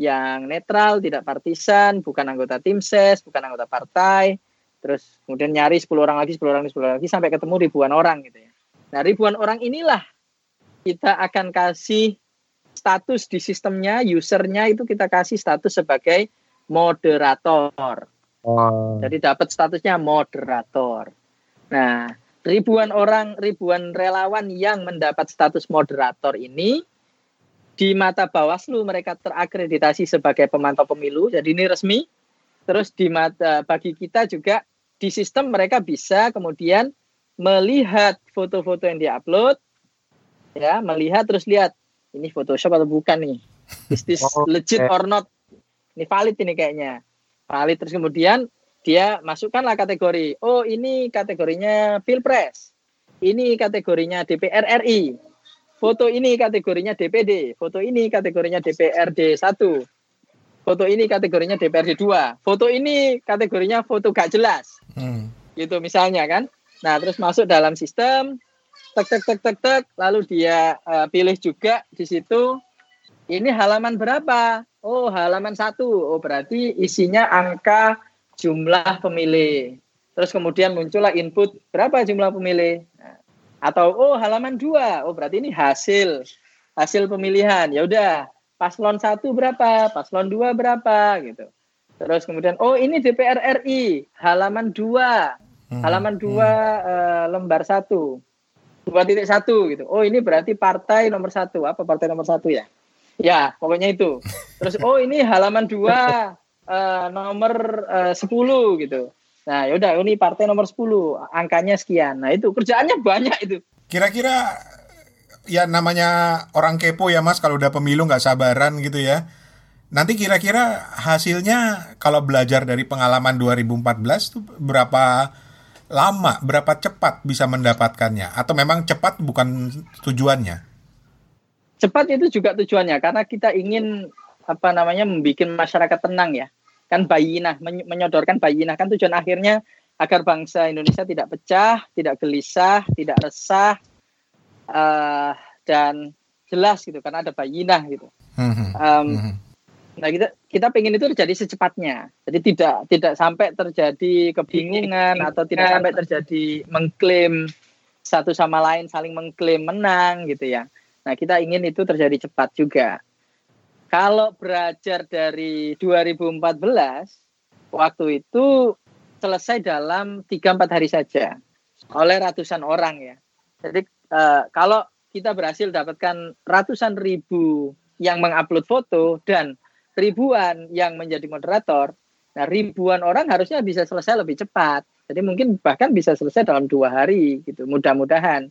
Yang netral, tidak partisan, bukan anggota tim ses, bukan anggota partai, terus kemudian nyari sepuluh orang lagi, sepuluh orang lagi, sepuluh orang lagi, sampai ketemu ribuan orang gitu ya. Nah, ribuan orang inilah kita akan kasih status di sistemnya, usernya itu kita kasih status sebagai moderator. Wow. Jadi dapat statusnya moderator. Nah, ribuan orang, ribuan relawan yang mendapat status moderator ini, di mata Bawaslu mereka terakreditasi sebagai pemantau pemilu, jadi ini resmi. Terus di mata bagi kita juga di sistem mereka bisa kemudian melihat foto-foto yang diupload, ya melihat terus lihat ini Photoshop atau bukan nih, is this legit or not? Ini valid ini kayaknya, valid terus kemudian dia masukkanlah kategori. Oh ini kategorinya Pilpres, ini kategorinya D P R R I. Foto ini kategorinya D P D, foto ini kategorinya D P R D satu, foto ini kategorinya D P R D dua, foto ini kategorinya foto gak jelas, hmm. gitu misalnya kan. Nah, terus masuk dalam sistem, tek tek tek tek tek, lalu dia uh, pilih juga di situ, ini halaman berapa? Oh halaman satu, oh berarti isinya angka jumlah pemilih. Terus kemudian muncullah input berapa jumlah pemilih. Nah, atau oh halaman dua, oh berarti ini hasil hasil pemilihan, ya udah paslon satu berapa, paslon dua berapa gitu. Terus kemudian oh ini D P R R I halaman dua, hmm. halaman dua hmm. uh, lembar satu dua titik satu gitu. Oh ini berarti partai nomor satu, apa partai nomor satu ya? Ya, pokoknya itu. Terus oh ini halaman dua uh, nomor uh, sepuluh gitu. Nah, yaudah ini partai nomor sepuluh, angkanya sekian. Nah, itu kerjaannya banyak itu. Kira-kira ya namanya orang kepo ya Mas, kalau udah pemilu nggak sabaran gitu ya. Nanti kira-kira hasilnya kalau belajar dari pengalaman dua ribu empat belas tuh berapa lama, berapa cepat bisa mendapatkannya? Atau memang cepat bukan tujuannya? Cepat itu juga tujuannya, karena kita ingin apa namanya membuat masyarakat tenang ya. Kan bayinah, menyodorkan bayinah kan tujuan akhirnya agar bangsa Indonesia tidak pecah, tidak gelisah, tidak resah, uh, dan jelas gitu, karena ada bayinah gitu. Um, nah kita kita pengen itu terjadi secepatnya, jadi tidak tidak sampai terjadi kebingungan atau tidak sampai terjadi mengklaim satu sama lain, saling mengklaim menang gitu ya. Nah kita ingin itu terjadi cepat juga. Kalau belajar dari dua ribu empat belas, waktu itu selesai dalam tiga sampai empat hari saja oleh ratusan orang ya. Jadi uh, kalau kita berhasil dapatkan ratusan ribu yang mengupload foto dan ribuan yang menjadi moderator, nah ribuan orang harusnya bisa selesai lebih cepat. Jadi mungkin bahkan bisa selesai dalam dua hari gitu, mudah-mudahan.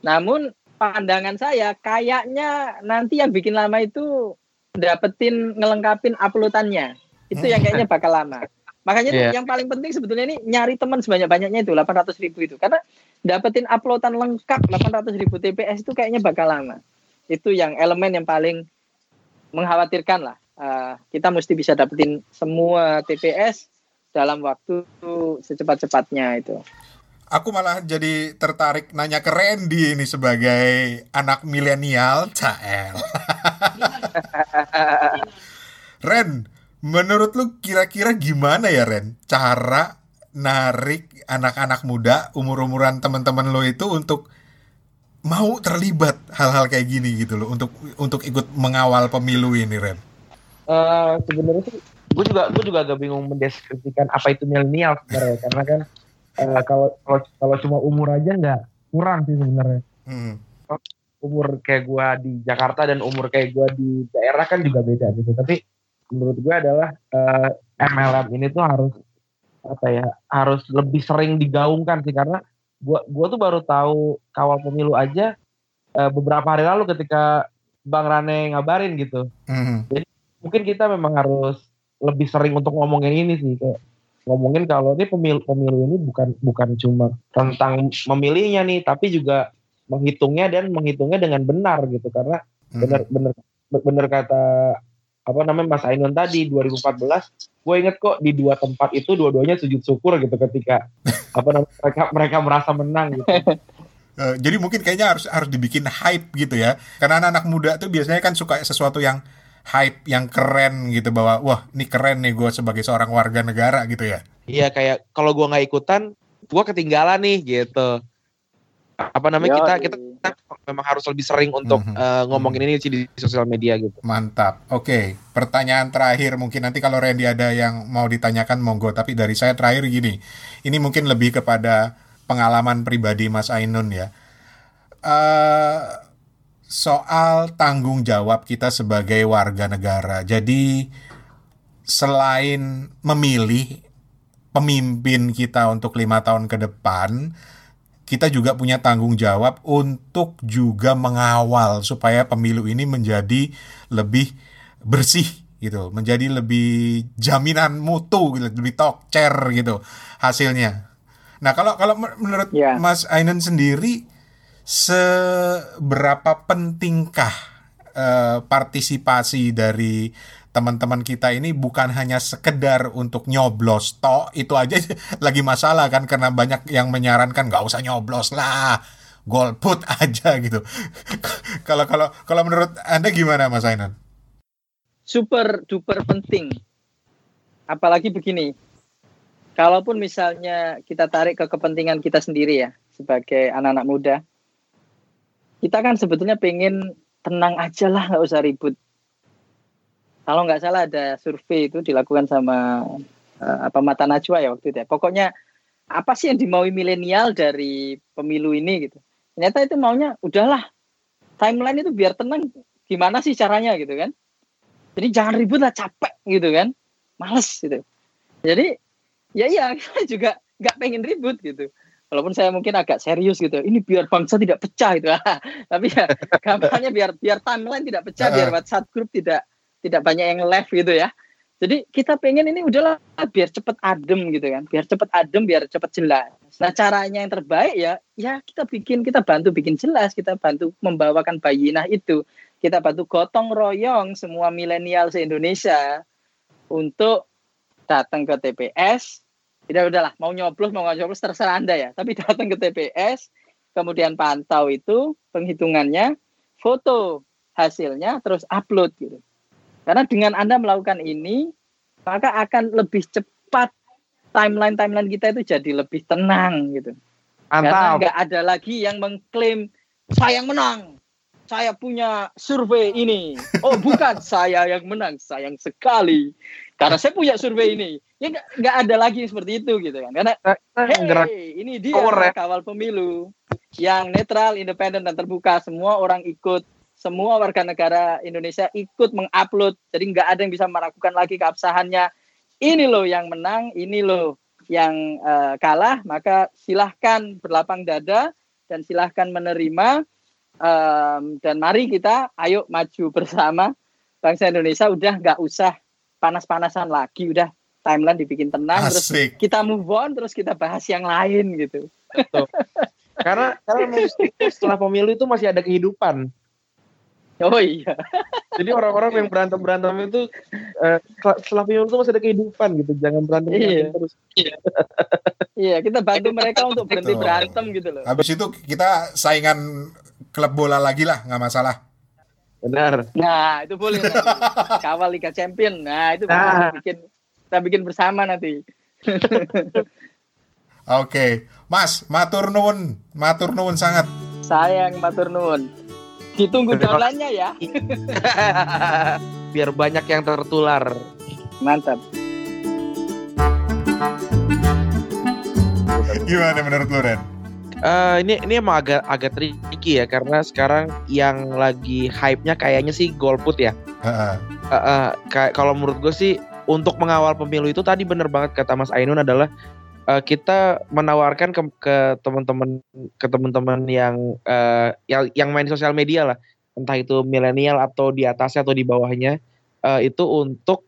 Namun pandangan saya kayaknya nanti yang bikin lama itu dapetin ngelengkapin uploadannya, itu yang kayaknya bakal lama. Makanya yeah. yang paling penting sebetulnya ini nyari teman sebanyak-banyaknya itu delapan ratus ribu itu, karena dapetin uploadan lengkap delapan ratus ribu T P S itu kayaknya bakal lama. Itu yang elemen yang paling mengkhawatirkan lah. Uh, kita mesti bisa dapetin semua T P S dalam waktu secepat-cepatnya itu. Aku malah jadi tertarik nanya ke Randy ini sebagai anak milenial, C L. Ren, menurut lu kira-kira gimana ya Ren cara narik anak-anak muda umur-umuran teman-teman lu itu untuk mau terlibat hal-hal kayak gini gitu loh, untuk untuk ikut mengawal pemilu ini, Ren? Uh, sebenarnya sih, gue juga gue juga agak bingung mendeskripsikan apa itu milenial sebenarnya, karena kan uh, kalau kalau cuma umur aja nggak kurang sih sebenarnya. Hmm. Umur kayak gue di Jakarta dan umur kayak gue di daerah kan juga beda gitu. Tapi menurut gue adalah uh, M L M ini tuh harus apa ya, harus lebih sering digaungkan sih, karena Gua, gua tuh baru tahu kawal pemilu aja uh, beberapa hari lalu ketika Bang Rane ngabarin gitu. Mm-hmm. Jadi mungkin kita memang harus lebih sering untuk ngomongin ini sih, kayak ngomongin kalau ini pemilu pemilu ini bukan bukan cuma tentang memilihnya nih, tapi juga menghitungnya dan menghitungnya dengan benar gitu, karena mm-hmm. benar benar benar kata apa namanya Mas Ainun tadi, dua ribu empat belas gue inget kok di dua tempat itu dua-duanya sujud syukur gitu ketika apa namanya mereka mereka merasa menang gitu. Uh, jadi mungkin kayaknya harus harus dibikin hype gitu ya, karena anak-anak muda tuh biasanya kan suka sesuatu yang hype, yang keren gitu, bahwa wah ini keren nih gue sebagai seorang warga negara gitu ya. Iya, kayak kalau gue nggak ikutan gue ketinggalan nih gitu, apa namanya, kita kita memang harus lebih sering untuk mm-hmm. uh, ngomongin ini di sosial media gitu. Mantap. Oke, okay. Pertanyaan terakhir mungkin nanti kalau Randy ada yang mau ditanyakan monggo, tapi dari saya terakhir gini. Ini mungkin lebih kepada pengalaman pribadi Mas Ainun ya. Uh, soal tanggung jawab kita sebagai warga negara. Jadi selain memilih pemimpin kita untuk lima tahun ke depan, kita juga punya tanggung jawab untuk juga mengawal supaya pemilu ini menjadi lebih bersih gitu, menjadi lebih jaminan mutu gitu, lebih tokcer gitu hasilnya. Nah, kalau kalau menurut yeah. Mas Ainun sendiri, seberapa pentingkah uh, partisipasi dari teman-teman kita ini, bukan hanya sekedar untuk nyoblos tok, itu aja lagi masalah kan, karena banyak yang menyarankan nggak usah nyoblos lah, golput aja gitu. Kalau kalau kalau menurut Anda gimana Mas Ainun? Super duper penting. Apalagi begini, kalaupun misalnya kita tarik ke kepentingan kita sendiri ya sebagai anak-anak muda, kita kan sebetulnya pengen tenang aja lah, nggak usah ribut. Kalau nggak salah ada survei itu dilakukan sama uh, apa Mata Najwa ya waktu itu ya. Pokoknya apa sih yang dimaui milenial dari pemilu ini gitu. Ternyata itu maunya udahlah timeline itu biar tenang, gimana sih caranya gitu kan. Jadi jangan ribut lah, capek gitu kan. Males gitu. Jadi ya iya kita juga nggak pengen ribut gitu. Walaupun saya mungkin agak serius gitu. Ini biar bangsa tidak pecah gitu. Tapi ya gampangnya biar biar timeline tidak pecah, biar WhatsApp grup tidak tidak banyak yang left gitu ya. Jadi kita pengen ini udahlah biar cepet adem gitu kan. Biar cepet adem, biar cepet jelas. Nah caranya yang terbaik ya, ya kita bikin, kita bantu bikin jelas. Kita bantu membawakan bayinah itu. Kita bantu gotong royong semua milenial se-Indonesia untuk datang ke T P S, Tidak udahlah, mau nyoblos, mau nggak nyoblos, terserah Anda ya. Tapi datang ke T P S, kemudian pantau itu, penghitungannya, foto hasilnya, terus upload gitu. Karena dengan Anda melakukan ini, maka akan lebih cepat timeline-timeline kita itu jadi lebih tenang gitu. Mantap. Karena nggak ada lagi yang mengklaim, saya yang menang, saya punya survei ini. Oh bukan, saya yang menang, sayang sekali. Karena saya punya survei ini. Ya nggak ada lagi seperti itu gitu kan. Karena hey, ini dia kawal pemilu yang netral, independen dan terbuka. Semua orang ikut, semua warga negara Indonesia ikut mengupload. Jadi nggak ada yang bisa meragukan lagi keabsahannya. Ini loh yang menang, ini loh yang uh, kalah. Maka silahkan berlapang dada dan silahkan menerima. Um, dan mari kita ayo maju bersama bangsa Indonesia. Udah nggak usah panas-panasan lagi, udah. Timeline dibikin tenang, asik. Terus kita move on, terus kita bahas yang lain gitu. Karena karena setelah pemilu itu masih ada kehidupan. Oh iya. Jadi orang-orang yang berantem-berantem itu uh, setelah pemilu itu masih ada kehidupan gitu. Jangan berantem iya. terus. Iya. Iya, kita bantu mereka untuk berhenti Tuh. berantem gitu loh. Habis itu kita saingan klub bola lagi lah, nggak masalah. Benar. Nah, itu boleh. Kawal Liga Champion. Nah, itu nah. boleh bikin kita bikin bersama nanti. Oke, Mas, matur nuwun, matur nuwun sangat. Sayang, matur nuwun. Ditunggu downloadnya ya. Biar banyak yang tertular. Mantap. Gimana menurut lu, Ren? Uh, ini ini emang agak agak tricky ya, karena sekarang yang lagi hype-nya kayaknya sih golput ya. Uh-uh. Uh, uh, k- kalau menurut gue sih, untuk mengawal pemilu itu tadi benar banget kata Mas Ainun adalah uh, kita menawarkan ke, ke teman-teman ke teman-teman yang, uh, yang yang main sosial media lah, entah itu milenial atau di atasnya atau di bawahnya, uh, itu untuk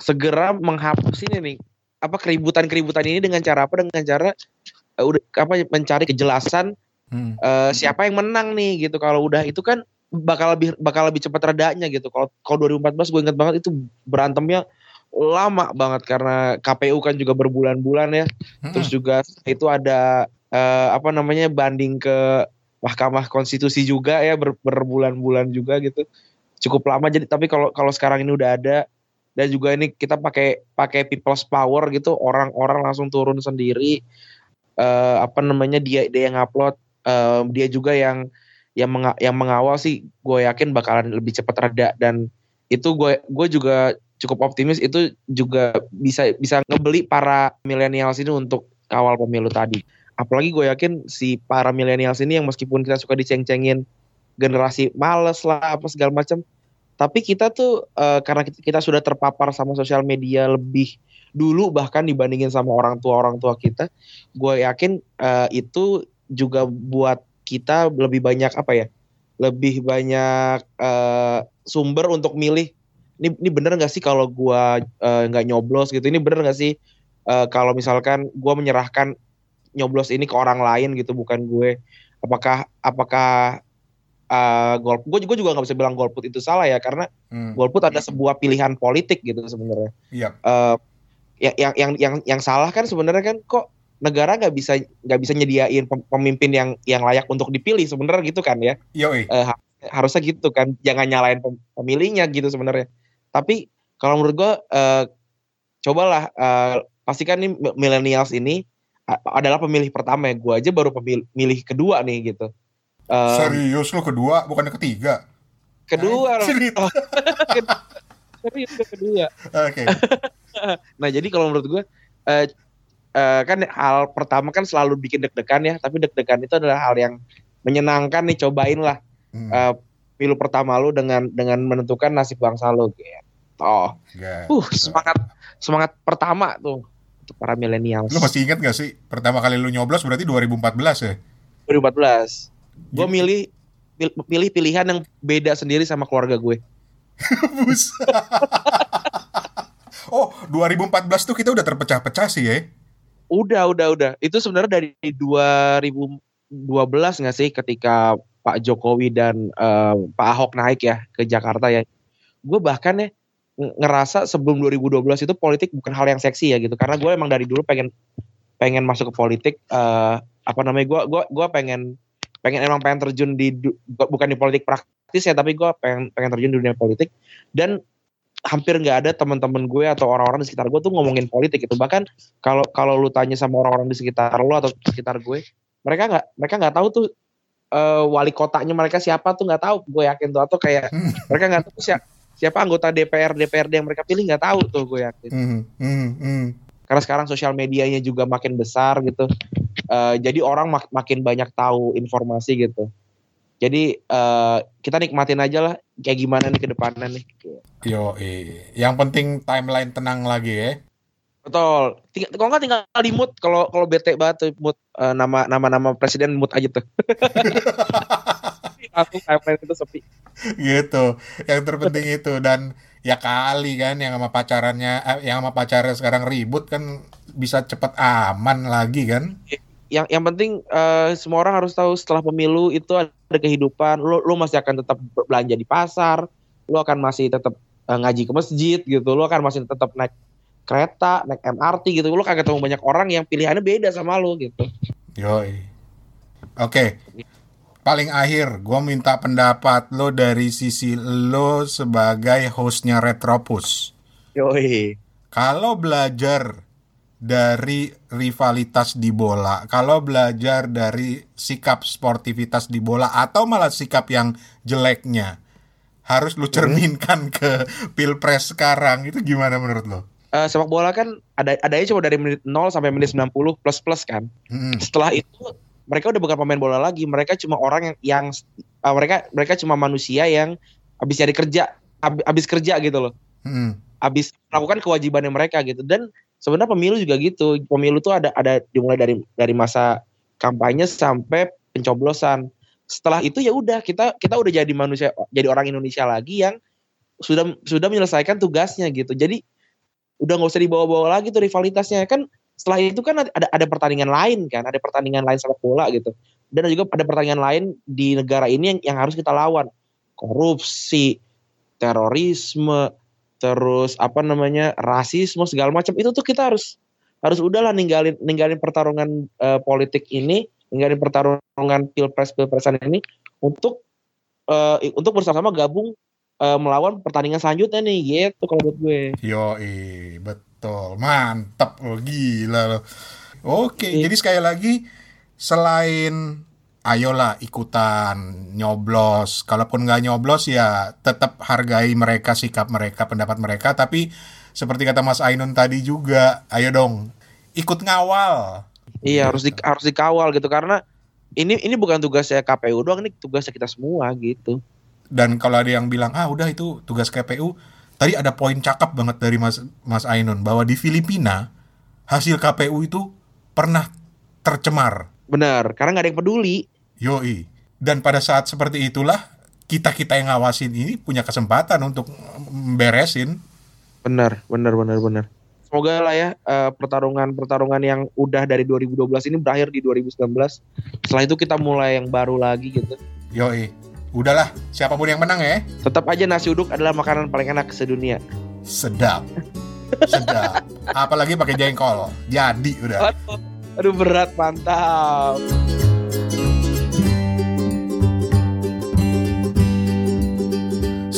segera menghapus ini nih apa keributan-keributan ini dengan cara apa? Dengan cara uh, udah apa mencari kejelasan hmm. uh, siapa yang menang nih gitu. Kalau udah itu kan bakal lebih bakal lebih cepat redanya gitu. Kalau kalau dua ribu empat belas gue ingat banget itu berantemnya lama banget karena K P U kan juga berbulan-bulan ya. Hmm. Terus juga itu ada eh, apa namanya banding ke Mahkamah Konstitusi juga ya ber, berbulan-bulan juga gitu. Cukup lama jadi tapi kalau kalau sekarang ini udah ada dan juga ini kita pakai pakai people's power gitu, orang-orang langsung turun sendiri eh, apa namanya dia dia yang upload eh, dia juga yang yang meng, yang mengawal sih gue yakin bakalan lebih cepat reda dan itu gue gue juga cukup optimis itu juga bisa bisa ngebeli para millennials ini untuk kawal pemilu tadi. Apalagi gue yakin si para millennials ini yang meskipun kita suka diceng-cengin generasi malas lah apa segala macam, tapi kita tuh e, karena kita, kita sudah terpapar sama sosial media lebih dulu bahkan dibandingin sama orang tua orang tua kita, gue yakin e, itu juga buat kita lebih banyak apa ya, lebih banyak e, sumber untuk milih. Ini, ini bener gak sih kalau gue uh, gak nyoblos gitu, ini bener gak sih uh, kalau misalkan gue menyerahkan nyoblos ini ke orang lain gitu, bukan gue. Apakah apakah uh, golput, gue, gue juga gak bisa bilang golput itu salah ya, karena hmm. golput ada sebuah pilihan politik gitu sebenarnya. Yep. Uh, yang, yang, yang, yang salah kan sebenarnya kan kok negara gak bisa gak bisa nyediain pemimpin yang, yang layak untuk dipilih sebenarnya gitu kan ya. Uh, harusnya gitu kan, jangan nyalain pemilihnya gitu sebenarnya. Tapi kalau menurut gue, uh, cobalah uh, pastikan nih millennials ini uh, adalah pemilih pertama ya. Gue aja baru pemilih kedua nih gitu. Uh, Serius lo kedua, bukan ketiga? Kedua. Nah, oh. Serius lo kedua. Oke. Okay. Nah jadi kalau menurut gue, uh, uh, kan hal pertama kan selalu bikin deg-degan ya. Tapi deg-degan itu adalah hal yang menyenangkan nih, cobain lah. Hmm. Uh, Pilu pertama lu dengan dengan menentukan nasib bangsa lu gitu. Oh. Gitu. Uh, semangat semangat pertama tuh untuk para milenials. Lu masih ingat enggak sih pertama kali lu nyoblos berarti dua ribu empat belas ya? dua ribu empat belas Gue milih pilih pilihan yang beda sendiri sama keluarga gue. Oh, dua ribu empat belas tuh kita udah terpecah-pecah sih ya. Udah, udah, udah. Itu sebenarnya dari dua ribu dua belas enggak sih ketika Pak Jokowi dan uh, Pak Ahok naik ya ke Jakarta ya. Gue bahkan ya ngerasa sebelum dua ribu dua belas itu politik bukan hal yang seksi ya gitu, karena gue emang dari dulu pengen pengen masuk ke politik, uh, apa namanya gue gue gue pengen pengen emang pengen terjun di du, bukan di politik praktis ya, tapi gue pengen pengen terjun di dunia politik, dan hampir nggak ada teman-teman gue atau orang-orang di sekitar gue tuh ngomongin politik gitu. Bahkan kalau kalau lu tanya sama orang-orang di sekitar lu atau sekitar gue, mereka nggak mereka nggak tahu tuh uh, wali kotanya mereka siapa tuh, nggak tahu, gue yakin tuh, atau kayak mereka nggak tahu siapa siapa anggota D P R D P R D yang mereka pilih, nggak tahu tuh, gue yakin. Mm, mm, mm. Karena sekarang sosial medianya juga makin besar gitu, uh, jadi orang mak- makin banyak tahu informasi gitu. Jadi uh, kita nikmatin aja lah kayak gimana nih ke depannya nih. Yoi, yang penting timeline tenang lagi ya. Betul. Ting- kalau nggak tinggal di mood, kalau kalau bete banget mood uh, nama nama nama presiden mood aja tuh. Aku timeline itu sepi. Gitu. Yang terpenting itu, dan ya kali kan yang sama pacarannya, yang sama pacarnya sekarang ribut kan bisa cepet aman lagi kan. Yang yang penting uh, semua orang harus tahu setelah pemilu itu ada kehidupan. Lu lu masih akan tetap belanja di pasar, lu akan masih tetap uh, ngaji ke masjid gitu, lu akan masih tetap naik kereta, naik M R T gitu. Lu akan ketemu banyak orang yang pilihannya beda sama lu gitu. Yoi. Oke. Okay. Paling akhir, gue minta pendapat lo dari sisi lo sebagai hostnya Retropus. Yoi. Kalau belajar dari rivalitas di bola, kalau belajar dari sikap sportivitas di bola, atau malah sikap yang jeleknya, harus lu cerminkan hmm. ke Pilpres sekarang. Itu gimana menurut lu? Uh, sepak bola kan ada adanya cuma dari menit nol sampai menit sembilan puluh plus-plus kan. Hmm. Setelah itu mereka udah bukan pemain bola lagi, mereka cuma orang yang, yang uh, mereka mereka cuma manusia yang habis cari kerja, habis, habis kerja gitu loh. Hmm. Habis melakukan kewajibannya mereka gitu. Dan sebenarnya pemilu juga gitu. Pemilu tuh ada ada dimulai dari dari masa kampanye sampai pencoblosan. Setelah itu ya udah kita kita udah jadi manusia, jadi orang Indonesia lagi yang sudah sudah menyelesaikan tugasnya gitu. Jadi udah nggak usah dibawa-bawa lagi tuh rivalitasnya kan. Setelah itu kan ada ada pertandingan lain kan, ada pertandingan lain sepak bola gitu. Dan juga ada pertandingan lain di negara ini yang yang harus kita lawan. Korupsi, terorisme, terus apa namanya rasisme segala macam, itu tuh kita harus harus udahlah ninggalin ninggalin pertarungan uh, politik ini, ninggalin pertarungan pilpres pilpresan ini untuk uh, untuk bersama-sama gabung uh, melawan pertandingan selanjutnya nih gitu kalau buat gue. Yoi, betul, mantap lo, gila lo. Oke, okay, jadi sekali lagi selain ayolah ikutan nyoblos, kalaupun nggak nyoblos ya tetap hargai mereka, sikap mereka, pendapat mereka. Tapi seperti kata Mas Ainun tadi juga, ayo dong ikut ngawal. Iya, harus di, harus dikawal gitu, karena ini ini bukan tugasnya K P U doang, ini tugasnya kita semua gitu. Dan kalau ada yang bilang ah udah itu tugas K P U, tadi ada poin cakep banget dari Mas Mas Ainun bahwa di Filipina hasil K P U itu pernah tercemar. Benar, karena nggak ada yang peduli. Yoi, dan pada saat seperti itulah kita-kita yang ngawasin ini punya kesempatan untuk beresin. Benar, benar, benar, benar. Semoga lah ya uh, pertarungan-pertarungan yang udah dari dua ribu dua belas ini berakhir di dua ribu sembilan belas. Setelah itu kita mulai yang baru lagi gitu. Yoi, udahlah siapapun yang menang ya. Tetap aja nasi uduk adalah makanan paling enak sedunia. Sedap, sedap. Apalagi pakai jengkol, jadi udah. Aduh berat, mantap.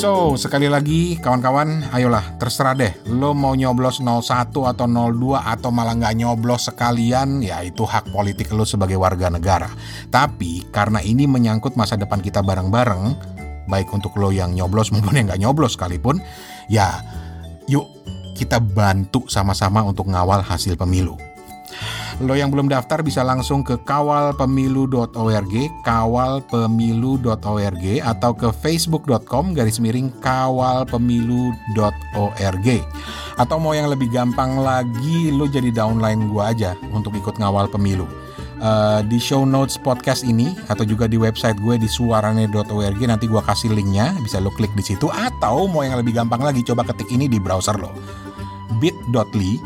So, sekali lagi kawan-kawan, ayolah terserah deh. Lo mau nyoblos nol satu atau nol dua atau malah nggak nyoblos sekalian, ya itu hak politik lo sebagai warga negara. Tapi karena ini menyangkut masa depan kita bareng-bareng, baik untuk lo yang nyoblos maupun yang nggak nyoblos sekalipun, ya yuk kita bantu sama-sama untuk ngawal hasil pemilu. Lo yang belum daftar bisa langsung ke kawal pemilu dot org, kawal pemilu dot org, atau ke facebook dot com garis miring kawal pemilu dot org. Atau mau yang lebih gampang lagi, lo jadi downline gue aja untuk ikut ngawal pemilu. Uh, di show notes podcast ini atau juga di website gue di suarane dot org nanti gue kasih linknya, bisa lo klik di situ. Atau mau yang lebih gampang lagi, coba ketik ini di browser lo, bit dot l y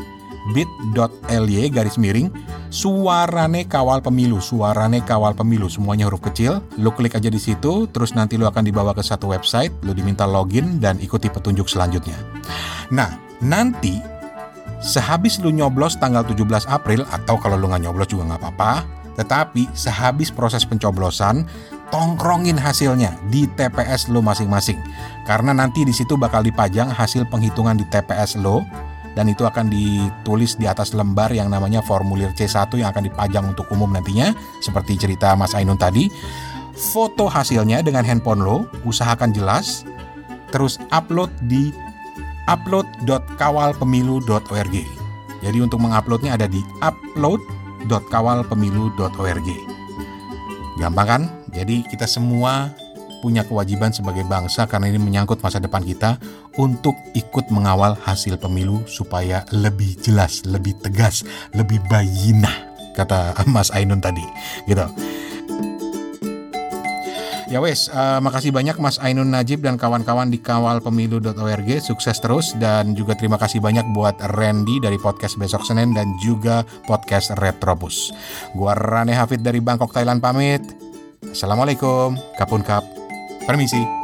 bit.ly garis miring Suarane Kawal Pemilu, Suarane Kawal Pemilu, semuanya huruf kecil. Lu klik aja di situ, terus nanti lu akan dibawa ke satu website, lu diminta login dan ikuti petunjuk selanjutnya. Nah, nanti sehabis lu nyoblos tanggal tujuh belas April, atau kalau lu nggak nyoblos juga nggak apa-apa, tetapi sehabis proses pencoblosan, tongkrongin hasilnya di T P S lo masing-masing. Karena nanti di situ bakal dipajang hasil penghitungan di T P S lo, dan itu akan ditulis di atas lembar yang namanya formulir C satu yang akan dipajang untuk umum nantinya, seperti cerita Mas Ainun tadi. Foto hasilnya dengan handphone lo, usahakan jelas, terus upload di upload dot kawal pemilu dot org. Jadi untuk menguploadnya ada di upload dot kawal pemilu dot org. Gampang kan? Jadi kita semua punya kewajiban sebagai bangsa karena ini menyangkut masa depan kita untuk ikut mengawal hasil pemilu supaya lebih jelas, lebih tegas, lebih bayinah, kata Mas Ainun tadi. Gitu. Ya wes, uh, makasih banyak Mas Ainun Najib dan kawan-kawan di kawal pemilu dot org. Sukses terus, dan juga terima kasih banyak buat Randy dari podcast Besok Senin dan juga podcast Retropus. Gua Rane Hafid dari Bangkok, Thailand pamit. Assalamualaikum, kapun kap, permisi.